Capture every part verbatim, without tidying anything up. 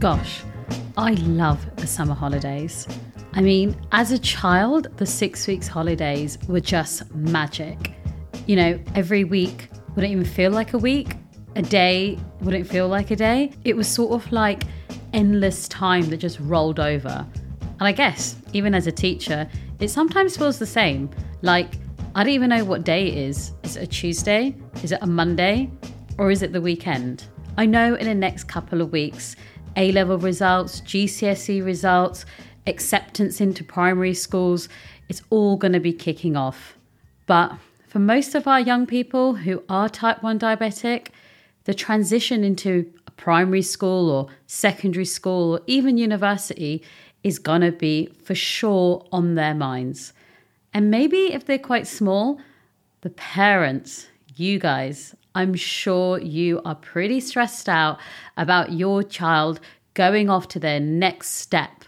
Gosh, I love the summer holidays. I mean, as a child, the six weeks holidays were just magic. You know, every week wouldn't even feel like a week. A day wouldn't feel like a day. It was sort of like endless time that just rolled over. And I guess, even as a teacher, it sometimes feels the same. Like, I don't even know what day it is. Is it a Tuesday? Is it a Monday? Or is it the weekend? I know in the next couple of weeks, A-level results, G C S E results, acceptance into primary schools, it's all going to be kicking off. But for most of our young people who are type one diabetic, the transition into a primary school or secondary school or even university is going to be for sure on their minds. And maybe if they're quite small, the parents, you guys, I'm sure you are pretty stressed out about your child going off to their next step.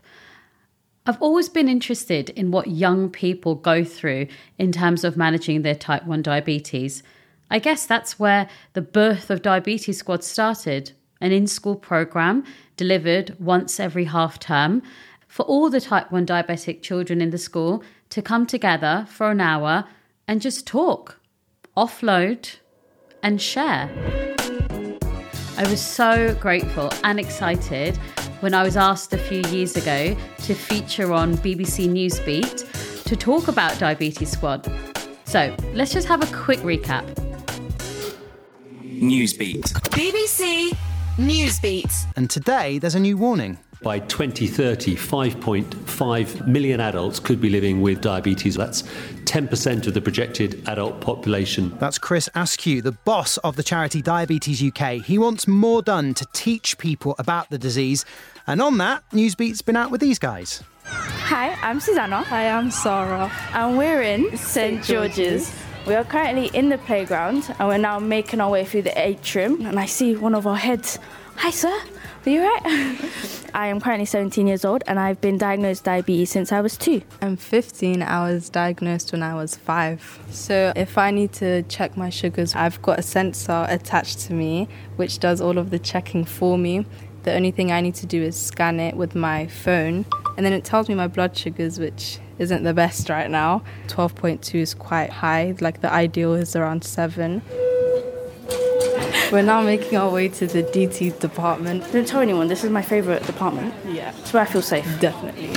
I've always been interested in what young people go through in terms of managing their type one diabetes. I guess that's where the birth of Diabetes Squad started, an in-school program delivered once every half term for all the type one diabetic children in the school to come together for an hour and just talk, offload, and share. I was so grateful and excited when I was asked a few years ago to feature on B B C Newsbeat to talk about Diabetes Squad. So let's just have a quick recap. Newsbeat. B B C Newsbeat. And today there's a new warning. By twenty thirty, five point five million adults could be living with diabetes. That's ten percent of the projected adult population. That's Chris Askew, the boss of the charity Diabetes U K. He wants more done to teach people about the disease. And on that, Newsbeat's been out with these guys. Hi, I'm Susanna. Hi, I'm Sarah. And we're in St George's. We are currently in the playground and we're now making our way through the atrium. And I see one of our heads. Hi, sir. Are you right? I am currently seventeen years old and I've been diagnosed with diabetes since I was two. I'm fifteen. I was diagnosed when I was five. So if I need to check my sugars, I've got a sensor attached to me which does all of the checking for me. The only thing I need to do is scan it with my phone and then it tells me my blood sugars, which isn't the best right now. twelve point two is quite high, like the ideal is around seven. We're now making our way to the D T department. Don't tell anyone, this is my favourite department. Yeah. It's where I feel safe. Definitely.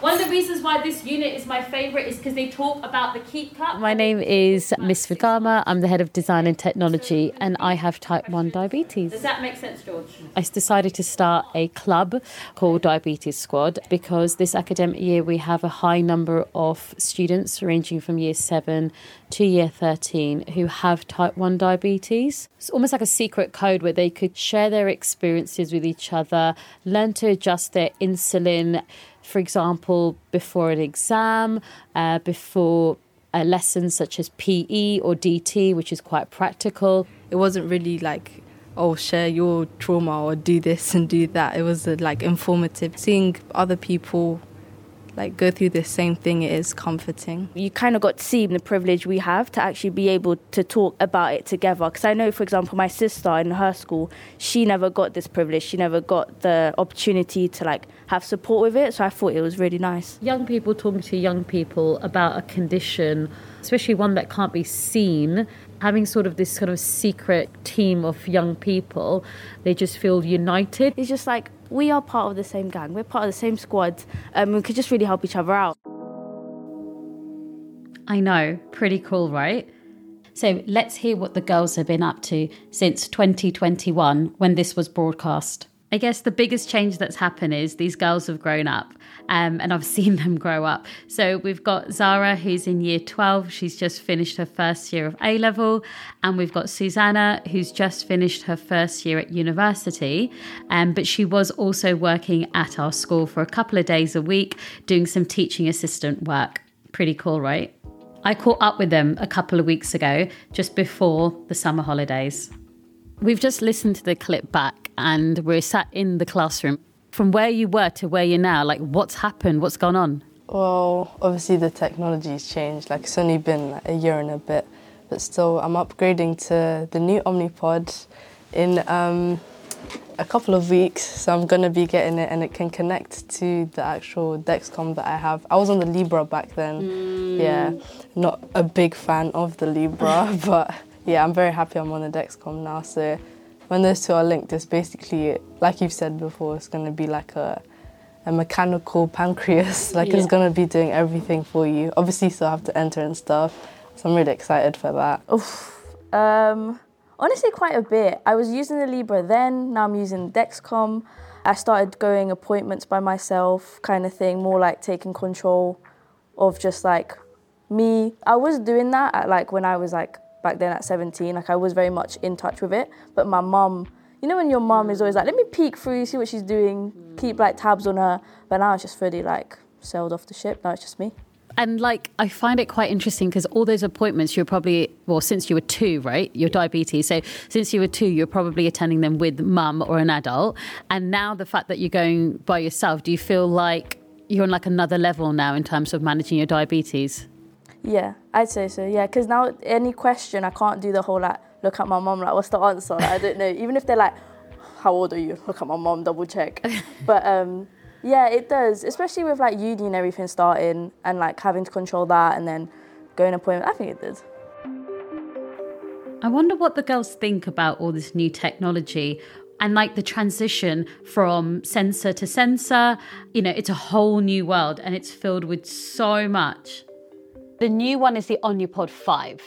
One of the reasons why this unit is my favourite is because they talk about the keep cup. My name is Miss Vagama. I'm the head of design and technology and I have type one diabetes. Does that make sense, George? I decided to start a club called Diabetes Squad because this academic year we have a high number of students ranging from year seven to year thirteen who have type one diabetes. It's almost like a secret code where they could share their experiences with each other, learn to adjust their insulin, for example, before an exam, uh, before a lesson such as P E or D T, which is quite practical. It wasn't really like, oh, share your trauma or do this and do that. It was uh, like informative. Seeing other people like go through the same thing, it is comforting. You kind of got to see the privilege we have to actually be able to talk about it together. Because I know, for example, my sister in her school, she never got this privilege. She never got the opportunity to like have support with it. So I thought it was really nice. Young people talking to young people about a condition, especially one that can't be seen, having sort of this sort of secret team of young people, they just feel united. It's just like, we are part of the same gang, we're part of the same squad, and um, we could just really help each other out. I know, pretty cool, right? So let's hear what the girls have been up to since twenty twenty-one when this was broadcast. I guess the biggest change that's happened is these girls have grown up um, and I've seen them grow up. So we've got Zara, who's in year twelve. She's just finished her first year of A-level. And we've got Susanna, who's just finished her first year at university. Um, but she was also working at our school for a couple of days a week, doing some teaching assistant work. Pretty cool, right? I caught up with them a couple of weeks ago, just before the summer holidays. We've just listened to the clip back and we're sat in the classroom. From where you were to where you're now, like what's happened? What's gone on? Well, obviously the technology's changed. Like it's only been like a year and a bit, but still I'm upgrading to the new Omnipod in um, a couple of weeks, so I'm going to be getting it, and it can connect to the actual Dexcom that I have. I was on the Libra back then. Mm. Yeah, not a big fan of the Libra, but yeah, I'm very happy I'm on the Dexcom now. So when those two are linked, it's basically, like you've said before, it's going to be like a a mechanical pancreas. Like, yeah. It's going to be doing everything for you. Obviously, you still have to enter and stuff, so I'm really excited for that. Oof. Um... Honestly, quite a bit. I was using the Libra then, now I'm using Dexcom. I started going appointments by myself kind of thing, more like taking control of just like me. I was doing that at like when I was like back then at seventeen, like I was very much in touch with it. But my mum, you know when your mum is always like, let me peek through, see what she's doing, keep like tabs on her. But now it's just fully like sailed off the ship, now it's just me. And, like, I find it quite interesting because all those appointments, you're probably, well, since you were two, right, your diabetes. So since you were two, you're probably attending them with mum or an adult. And now the fact that you're going by yourself, do you feel like you're on, like, another level now in terms of managing your diabetes? Yeah, I'd say so, yeah. Because now any question, I can't do the whole, like, look at my mum, like, what's the answer? Like, I don't know. Even if they're like, how old are you? Look at my mum, double check. But, um... yeah, it does, especially with like uni and everything starting and like having to control that and then going to appointment. I think it did. I wonder what the girls think about all this new technology and like the transition from sensor to sensor. You know, it's a whole new world and it's filled with so much. The new one is the Omnipod Five.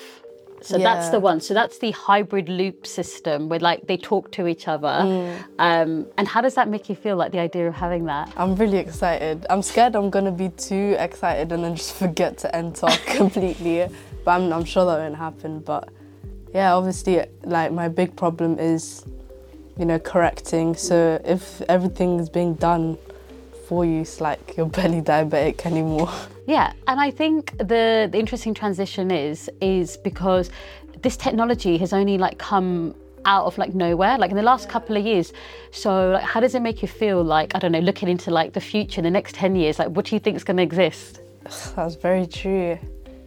So yeah. That's the one. So that's the hybrid loop system where like they talk to each other. Mm. Um, and how does that make you feel, like the idea of having that? I'm really excited. I'm scared I'm going to be too excited and then just forget to enter completely. But I'm, I'm sure that won't happen. But yeah, obviously like my big problem is, you know, correcting. So if everything is being done for you, it's like you're barely diabetic anymore. Yeah, and I think the, the interesting transition is is because this technology has only like come out of like nowhere, like in the last couple of years. So like, how does it make you feel? Like, I don't know, looking into like the future, the next ten years, like what do you think is going to exist? That's very true.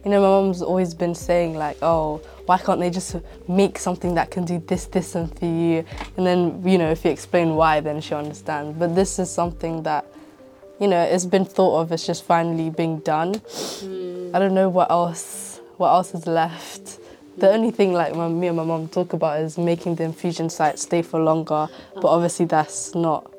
You know, my mum's always been saying like, oh, why can't they just make something that can do this, this and for you? And then, you know, if you explain why, then she'll understand. But this is something that, you know, it's been thought of, it's just finally being done. Mm. I don't know what else, what else is left. The only thing like my, me and my mum talk about is making the infusion site stay for longer, but obviously that's not,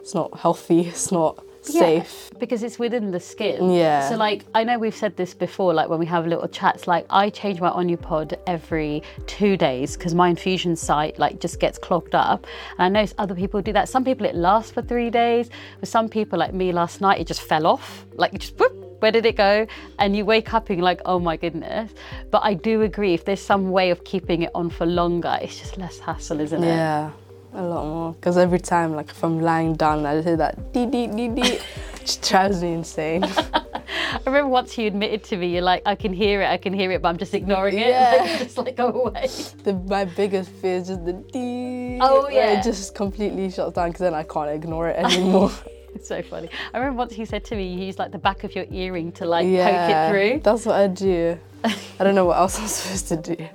it's not healthy, it's not safe. Yeah, because it's within the skin. Yeah. So like, I know we've said this before, like when we have little chats, like I change my Omnipod every two days because my infusion site like just gets clogged up. And I know other people do that. Some people it lasts for three days. For some people like me last night, it just fell off. Like it just, whoop, where did it go? And you wake up and you're like, oh my goodness. But I do agree, if there's some way of keeping it on for longer, it's just less hassle, isn't it? Yeah. A lot more, because every time, like, if I'm lying down, I hear that dee dee dee dee, which drives me insane. I remember once you admitted to me, you're like, I can hear it, I can hear it, but I'm just ignoring it. Yeah. Like, just like, go away. The, my biggest fear is just the dee. Oh, yeah. It just completely shuts down, because then I can't ignore it anymore. It's so funny. I remember once you said to me, you use, like, the back of your earring to, like, yeah, poke it through. That's what I do. I don't know what else I'm supposed to do.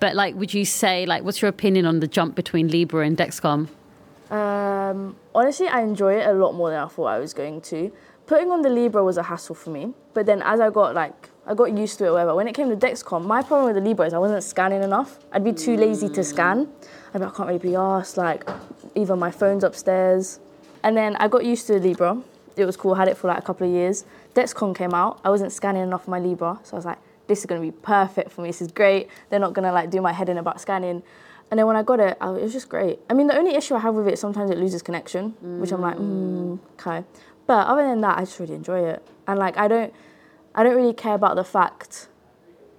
But like, would you say, like, what's your opinion on the jump between Libra and Dexcom? Um, honestly, I enjoy it a lot more than I thought I was going to. Putting on the Libra was a hassle for me. But then as I got, like, I got used to it or whatever. When it came to Dexcom, my problem with the Libra is I wasn't scanning enough. I'd be too lazy to scan. I'd be like, I can't really be arsed, like, even my phone's upstairs. And then I got used to the Libra. It was cool, I had it for, like, a couple of years. Dexcom came out. I wasn't scanning enough for my Libra. So I was like, this is going to be perfect for me, this is great. They're not going to like do my head in about scanning. And then when I got it, I, it was just great. I mean, the only issue I have with it, sometimes it loses connection, mm. which I'm like, mm, okay. But other than that, I just really enjoy it. And like, I don't, I don't really care about the fact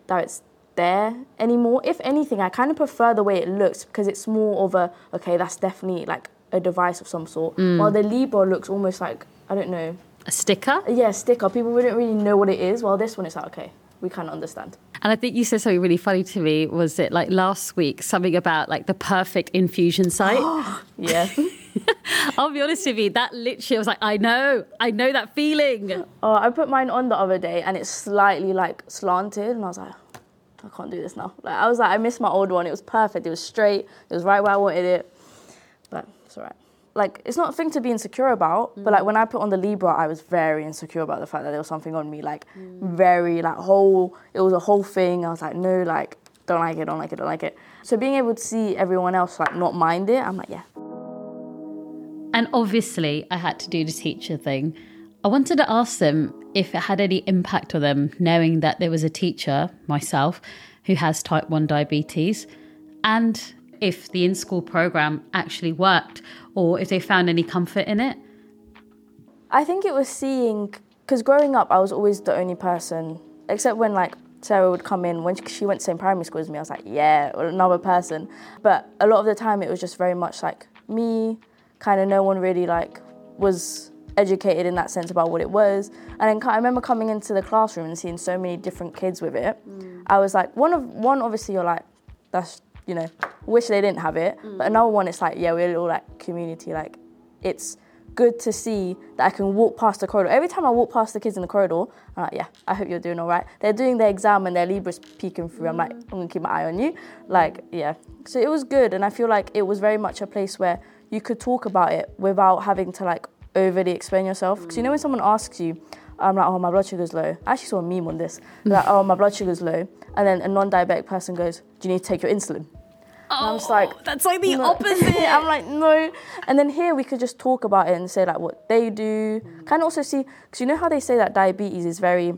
that it's there anymore. If anything, I kind of prefer the way it looks because it's more of a, okay, that's definitely like a device of some sort. Mm. While the Libra looks almost like, I don't know. A sticker? Yeah, a sticker. People wouldn't really know what it is. While this one, it's like, okay, we can't understand. And I think you said something really funny to me, was it like last week, something about like the perfect infusion site? Yeah. I'll be honest with you, that literally, I was like, I know, I know that feeling. Oh, I put mine on the other day and it's slightly like slanted and I was like, I can't do this now. Like I was like, I missed my old one. It was perfect. It was straight. It was right where I wanted it. But it's all right. Like, it's not a thing to be insecure about, mm. but, like, when I put on the Libra, I was very insecure about the fact that there was something on me, like, mm. very, like, whole, it was a whole thing. I was like, no, like, don't like it, don't like it, don't like it. So being able to see everyone else, like, not mind it, I'm like, yeah. And obviously, I had to do the teacher thing. I wanted to ask them if it had any impact on them, knowing that there was a teacher, myself, who has type one diabetes, and if the in-school program actually worked or if they found any comfort in it? I think it was seeing, because growing up I was always the only person, except when like Sarah would come in, when she went to the same primary school as me, I was like, yeah, another person. But a lot of the time it was just very much like me, kind of no one really like was educated in that sense about what it was. And then I remember coming into the classroom and seeing so many different kids with it. Mm. I was like, one of one obviously you're like, that's, you know, wish they didn't have it. Mm. But another one, it's like, yeah, we're all like community. Like, it's good to see that I can walk past the corridor. Every time I walk past the kids in the corridor, I'm like, yeah, I hope you're doing all right. They're doing their exam and their Libra's peeking through. Mm. I'm like, I'm gonna keep my eye on you. Like, yeah. So it was good. And I feel like it was very much a place where you could talk about it without having to like overly explain yourself. Because mm. you know, when someone asks you, I'm like, oh, my blood sugar's low. I actually saw a meme on this. Like, oh, my blood sugar's low. And then a non-diabetic person goes, do you need to take your insulin? Oh, and I'm just like, that's like the no. opposite. I'm like, no. And then here we could just talk about it and say like what they do. Mm. Kind of also see, because you know how they say that diabetes is very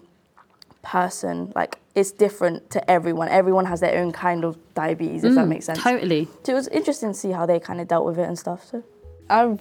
person, like it's different to everyone. Everyone has their own kind of diabetes, if mm, that makes sense. Totally. So it was interesting to see how they kind of dealt with it and stuff. So I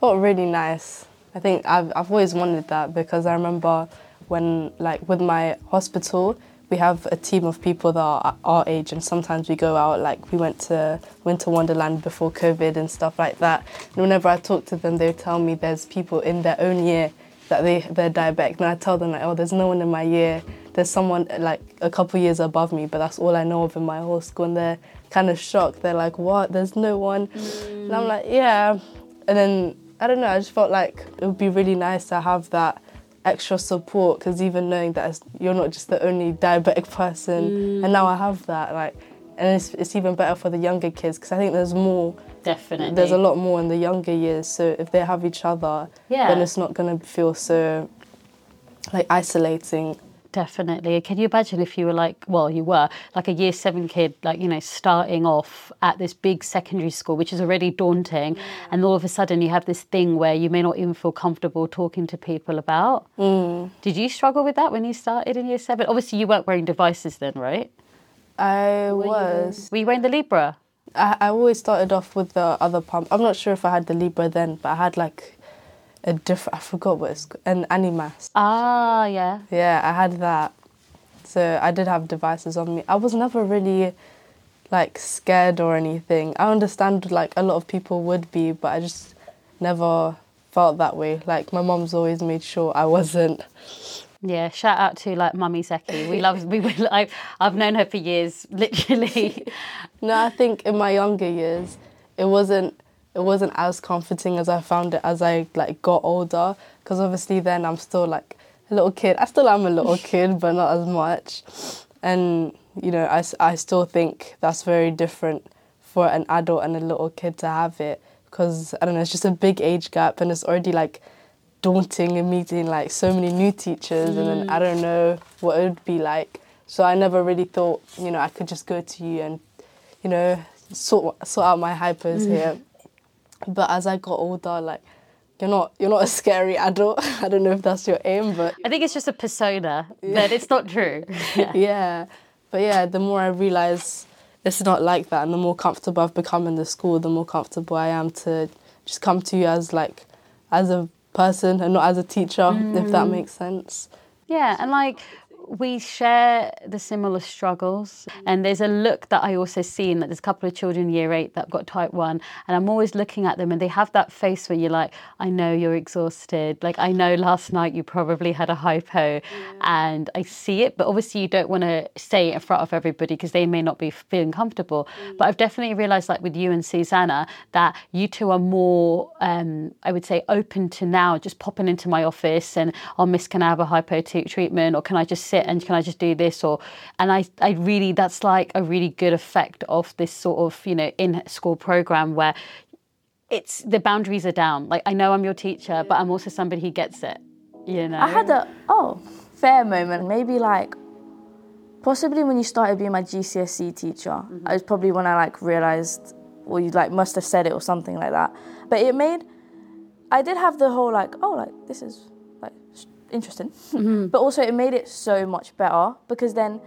felt really nice. I think I've I've always wanted that, because I remember when, like, with my hospital, we have a team of people that are our age, and sometimes we go out, like, we went to Winter Wonderland before COVID and stuff like that. And whenever I talk to them, they tell me there's people in their own year that they, they're diabetic. And I tell them, like, oh, there's no one in my year. There's someone, like, a couple years above me, but that's all I know of in my whole school. And they're kind of shocked. They're like, what? There's no one. Mm. And I'm like, yeah. And then, I don't know, I just felt like it would be really nice to have that extra support, because even knowing that you're not just the only diabetic person, mm. and now I have that, like, and it's, it's even better for the younger kids, because I think there's more, definitely, there's a lot more in the younger years, so if they have each other, yeah. then it's not going to feel so, like, isolating. Definitely. Can you imagine if you were like, well, you were, like a year seven kid, like, you know, starting off at this big secondary school, which is already daunting, yeah. and all of a sudden you have this thing where you may not even feel comfortable talking to people about. Mm. Did you struggle with that when you started in year seven? Obviously, you weren't wearing devices then, right? I were was. You, were you wearing the Libra? I, I always started off with the other pump. I'm not sure if I had the Libra then, but I had like... a different, I forgot what it's called, an Animask. Ah, yeah. Yeah, I had that. So I did have devices on me. I was never really, like, scared or anything. I understand, like, a lot of people would be, but I just never felt that way. Like, my mum's always made sure I wasn't. Yeah, shout out to, like, Mummy Zeki. We love, we, I, I've known her for years, literally. No, I think in my younger years, it wasn't, It wasn't as comforting as I found it as I like got older, because obviously then I'm still like a little kid. I still am a little kid, but not as much. And, you know, I, I still think that's very different for an adult and a little kid to have it, because, I don't know, it's just a big age gap and it's already like daunting and meeting like so many new teachers mm. and then I don't know what it would be like. So I never really thought, you know, I could just go to you and, you know, sort, sort out my hypers mm. here. But as I got older, like, you're not you're not a scary adult. I don't know if that's your aim, but... I think it's just a persona, yeah. but it's not true. Yeah. yeah. But yeah, the more I realise it's not like that, and the more comfortable I've become in the school, the more comfortable I am to just come to you as, like, as a person and not as a teacher, mm. if that makes sense. Yeah, and, like... we share the similar struggles, and there's a look that I also see in that there's a couple of children year eight that have got type one, and I'm always looking at them and they have that face where you're like, I know you're exhausted, like I know last night you probably had a hypo, yeah. and I see it, but obviously you don't want to say it in front of everybody because they may not be feeling comfortable, mm. but I've definitely realised, like with you and Susanna, that you two are more um, I would say open to now just popping into my office and, oh miss, can I have a hypo t- treatment, or can I just sit and can I just do this, or and I, I really, that's like a really good effect of this sort of, you know, in school program where it's the boundaries are down. Like, I know I'm your teacher, but I'm also somebody who gets it, you know? I had a, oh, fair moment. Maybe like, possibly when you started being my G C S E teacher, mm-hmm. I was probably when I like realised, or you like must have said it or something like that. But it made, I did have the whole like, oh, like this is like interesting. Mm-hmm. But also it made it so much better because then,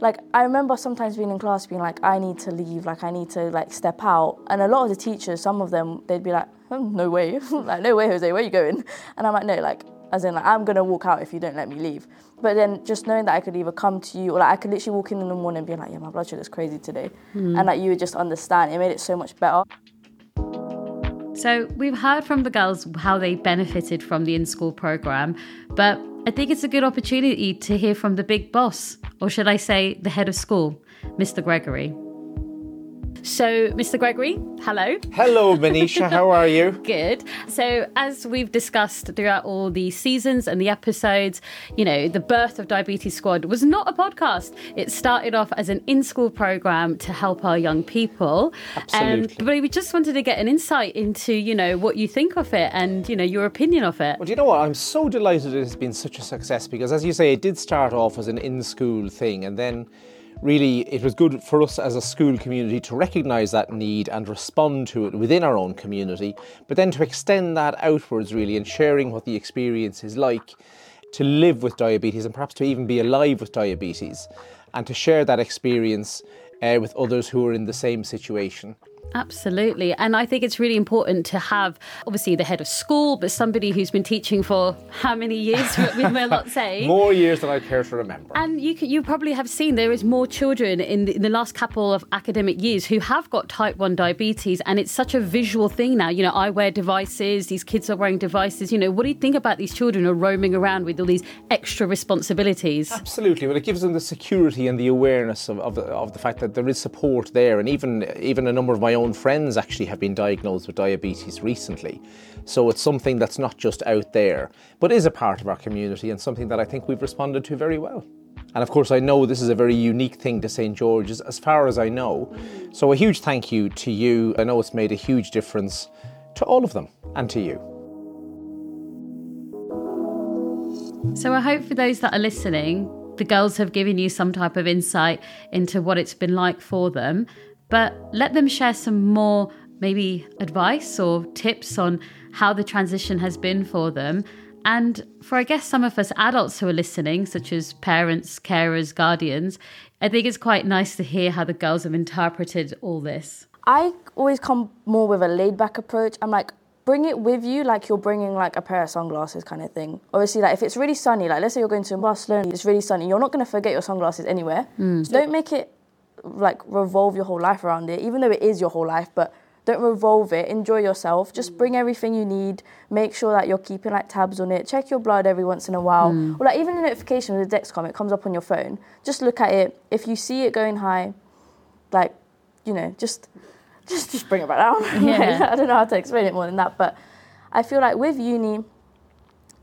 like, I remember sometimes being in class being like, I need to leave, like, I need to, like, step out. And a lot of the teachers, some of them, they'd be like, oh, no way, like, no way, Jose, where are you going? And I'm like, no, like, as in, like, I'm going to walk out if you don't let me leave. But then just knowing that I could either come to you or, like, I could literally walk in in the morning and be like, yeah, my blood sugar's crazy today. Mm. And, like, you would just understand. It made it so much better. So we've heard from the girls how they benefited from the in-school programme, but I think it's a good opportunity to hear from the big boss, or should I say the head of school, Mister Gregory. So, Mister Gregory, hello. Hello, Manisha. How are you? Good. So, as we've discussed throughout all the seasons and the episodes, you know, the birth of Diabetes Squad was not a podcast. It started off as an in-school program to help our young people. Absolutely. And, but we just wanted to get an insight into, you know, what you think of it and, you know, your opinion of it. Well, do you know what? I'm so delighted it has been such a success because, as you say, it did start off as an in-school thing and then really, it was good for us as a school community to recognise that need and respond to it within our own community, but then to extend that outwards, really, and sharing what the experience is like to live with diabetes and perhaps to even be alive with diabetes and to share that experience uh, with others who are in the same situation. Absolutely. And I think it's really important to have, obviously, the head of school, but somebody who's been teaching for how many years, we will not say. More years than I care to remember. And you can, you probably have seen there is more children in the, in the last couple of academic years who have got type one diabetes. And it's such a visual thing now. You know, I wear devices. These kids are wearing devices. You know, what do you think about these children who are roaming around with all these extra responsibilities? Absolutely. Well, it gives them the security and the awareness of, of, of the fact that there is support there. And even, even a number of my own own friends actually have been diagnosed with diabetes recently. So it's something that's not just out there, but is a part of our community and something that I think we've responded to very well. And of course, I know this is a very unique thing to St George's, as far as I know. So a huge thank you to you. I know it's made a huge difference to all of them and to you. So I hope for those that are listening, the girls have given you some type of insight into what it's been like for them. But let them share some more, maybe advice or tips on how the transition has been for them. And for, I guess, some of us adults who are listening, such as parents, carers, guardians, I think it's quite nice to hear how the girls have interpreted all this. I always come more with a laid-back approach. I'm like, bring it with you like you're bringing like a pair of sunglasses kind of thing. Obviously, like if it's really sunny, like let's say you're going to Barcelona, it's really sunny, you're not going to forget your sunglasses anywhere. Mm. So don't make it like revolve your whole life around it, even though it is your whole life, but don't revolve it. Enjoy yourself. Just bring everything you need. Make sure that you're keeping like tabs on it. Check your blood every once in a while. Mm. Or like even a notification with the Dexcom, it comes up on your phone. Just look at it. If you see it going high, like, you know, just just just bring it back down. Yeah. Like, I don't know how to explain it more than that, but I feel like with uni,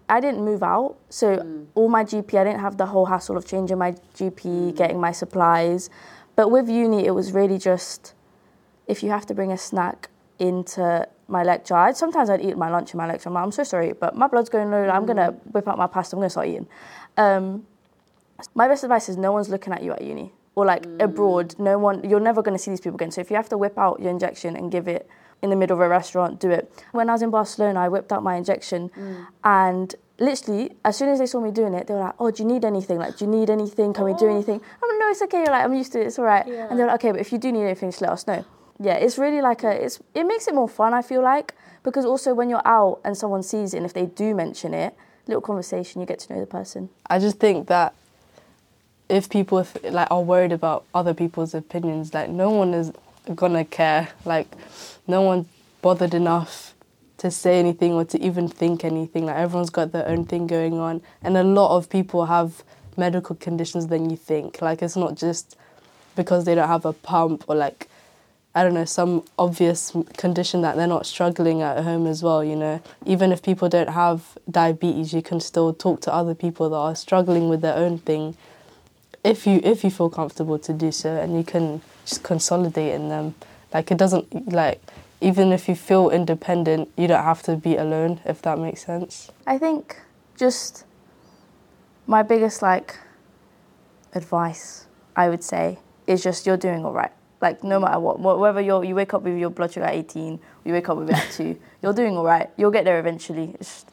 I didn't move out, so mm. all my G P, I didn't have the whole hassle of changing my G P, getting my supplies. But with uni, it was really just, if you have to bring a snack into my lecture, I'd, sometimes I'd eat my lunch in my lecture. I'm like, I'm so sorry, but my blood's going low. I'm going to whip out my pasta. I'm going to start eating. Um, my best advice is no one's looking at you at uni or like mm. abroad. No one, you're never going to see these people again. So if you have to whip out your injection and give it in the middle of a restaurant, do it. When I was in Barcelona, I whipped out my injection mm. and literally, as soon as they saw me doing it, they were like, oh, do you need anything? Like, do you need anything? Can oh. we do anything? I'm like, no, it's okay. You're like, I'm used to it. It's all right. Yeah. And they're like, okay, but if you do need anything, just let us know. Yeah, it's really like a, it's it makes it more fun, I feel like, because also when you're out and someone sees it, and if they do mention it, little conversation, you get to know the person. I just think that if people if, like are worried about other people's opinions, like no one is going to care. Like no one's bothered enough to say anything or to even think anything. Like everyone's got their own thing going on. And a lot of people have medical conditions than you think. Like it's not just because they don't have a pump or like, I don't know, some obvious condition that they're not struggling at home as well, you know. Even if people don't have diabetes, you can still talk to other people that are struggling with their own thing if you if you feel comfortable to do so, and you can just consolidate in them. Like it doesn't, like, even if you feel independent, you don't have to be alone, if that makes sense. I think just my biggest, like, advice, I would say, is just you're doing all right. Like, no matter what, whether you're, you wake up with your blood sugar at eighteen, you wake up with it at two, you're doing all right. You'll get there eventually. It's, just,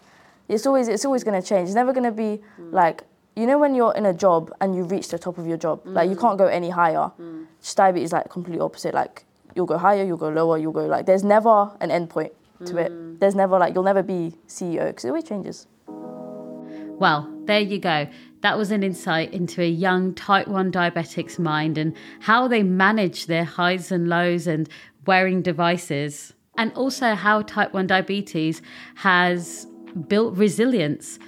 it's always it's always going to change. It's never going to be, mm. like, you know when you're in a job and you reach the top of your job, mm. like, you can't go any higher. Mm. Just diabetes is, like, completely opposite. Like, you'll go higher, you'll go lower, you'll go, like, there's never an end point to mm. it. There's never, like, you'll never be C E O because it always changes. Well, there you go. That was an insight into a young type one diabetic's mind and how they manage their highs and lows and wearing devices, and also how type one diabetes has built resilience.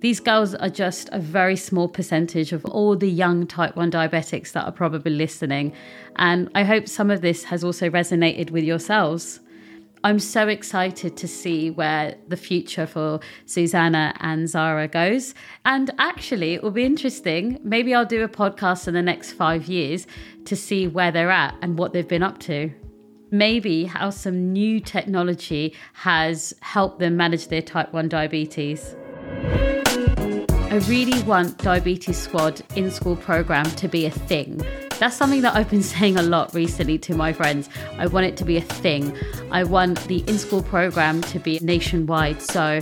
These girls are just a very small percentage of all the young type one diabetics that are probably listening, and I hope some of this has also resonated with yourselves. I'm so excited to see where the future for Susanna and Zara goes. And actually, it will be interesting. Maybe I'll do a podcast in the next five years to see where they're at and what they've been up to. Maybe how some new technology has helped them manage their type one diabetes. I really want Diabetes Squad in school programme to be a thing. That's something that I've been saying a lot recently to my friends. I want it to be a thing. I want the in-school programme to be nationwide. So,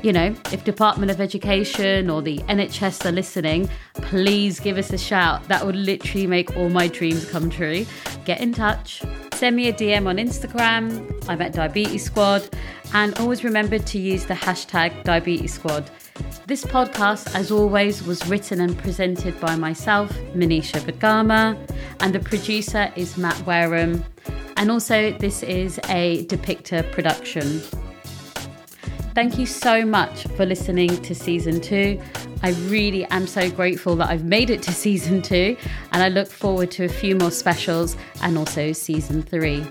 you know, if Department of Education or the N H S are listening, please give us a shout. That would literally make all my dreams come true. Get in touch. Send me a D M on Instagram. I'm at Diabetes Squad. And always remember to use the hashtag Diabetes Squad. This podcast, as always, was written and presented by myself, Manisha Vagama, and the producer is Matt Wareham. And also, this is a Depicta production. Thank you so much for listening to Season two. I really am so grateful that I've made it to Season two, and I look forward to a few more specials and also Season three.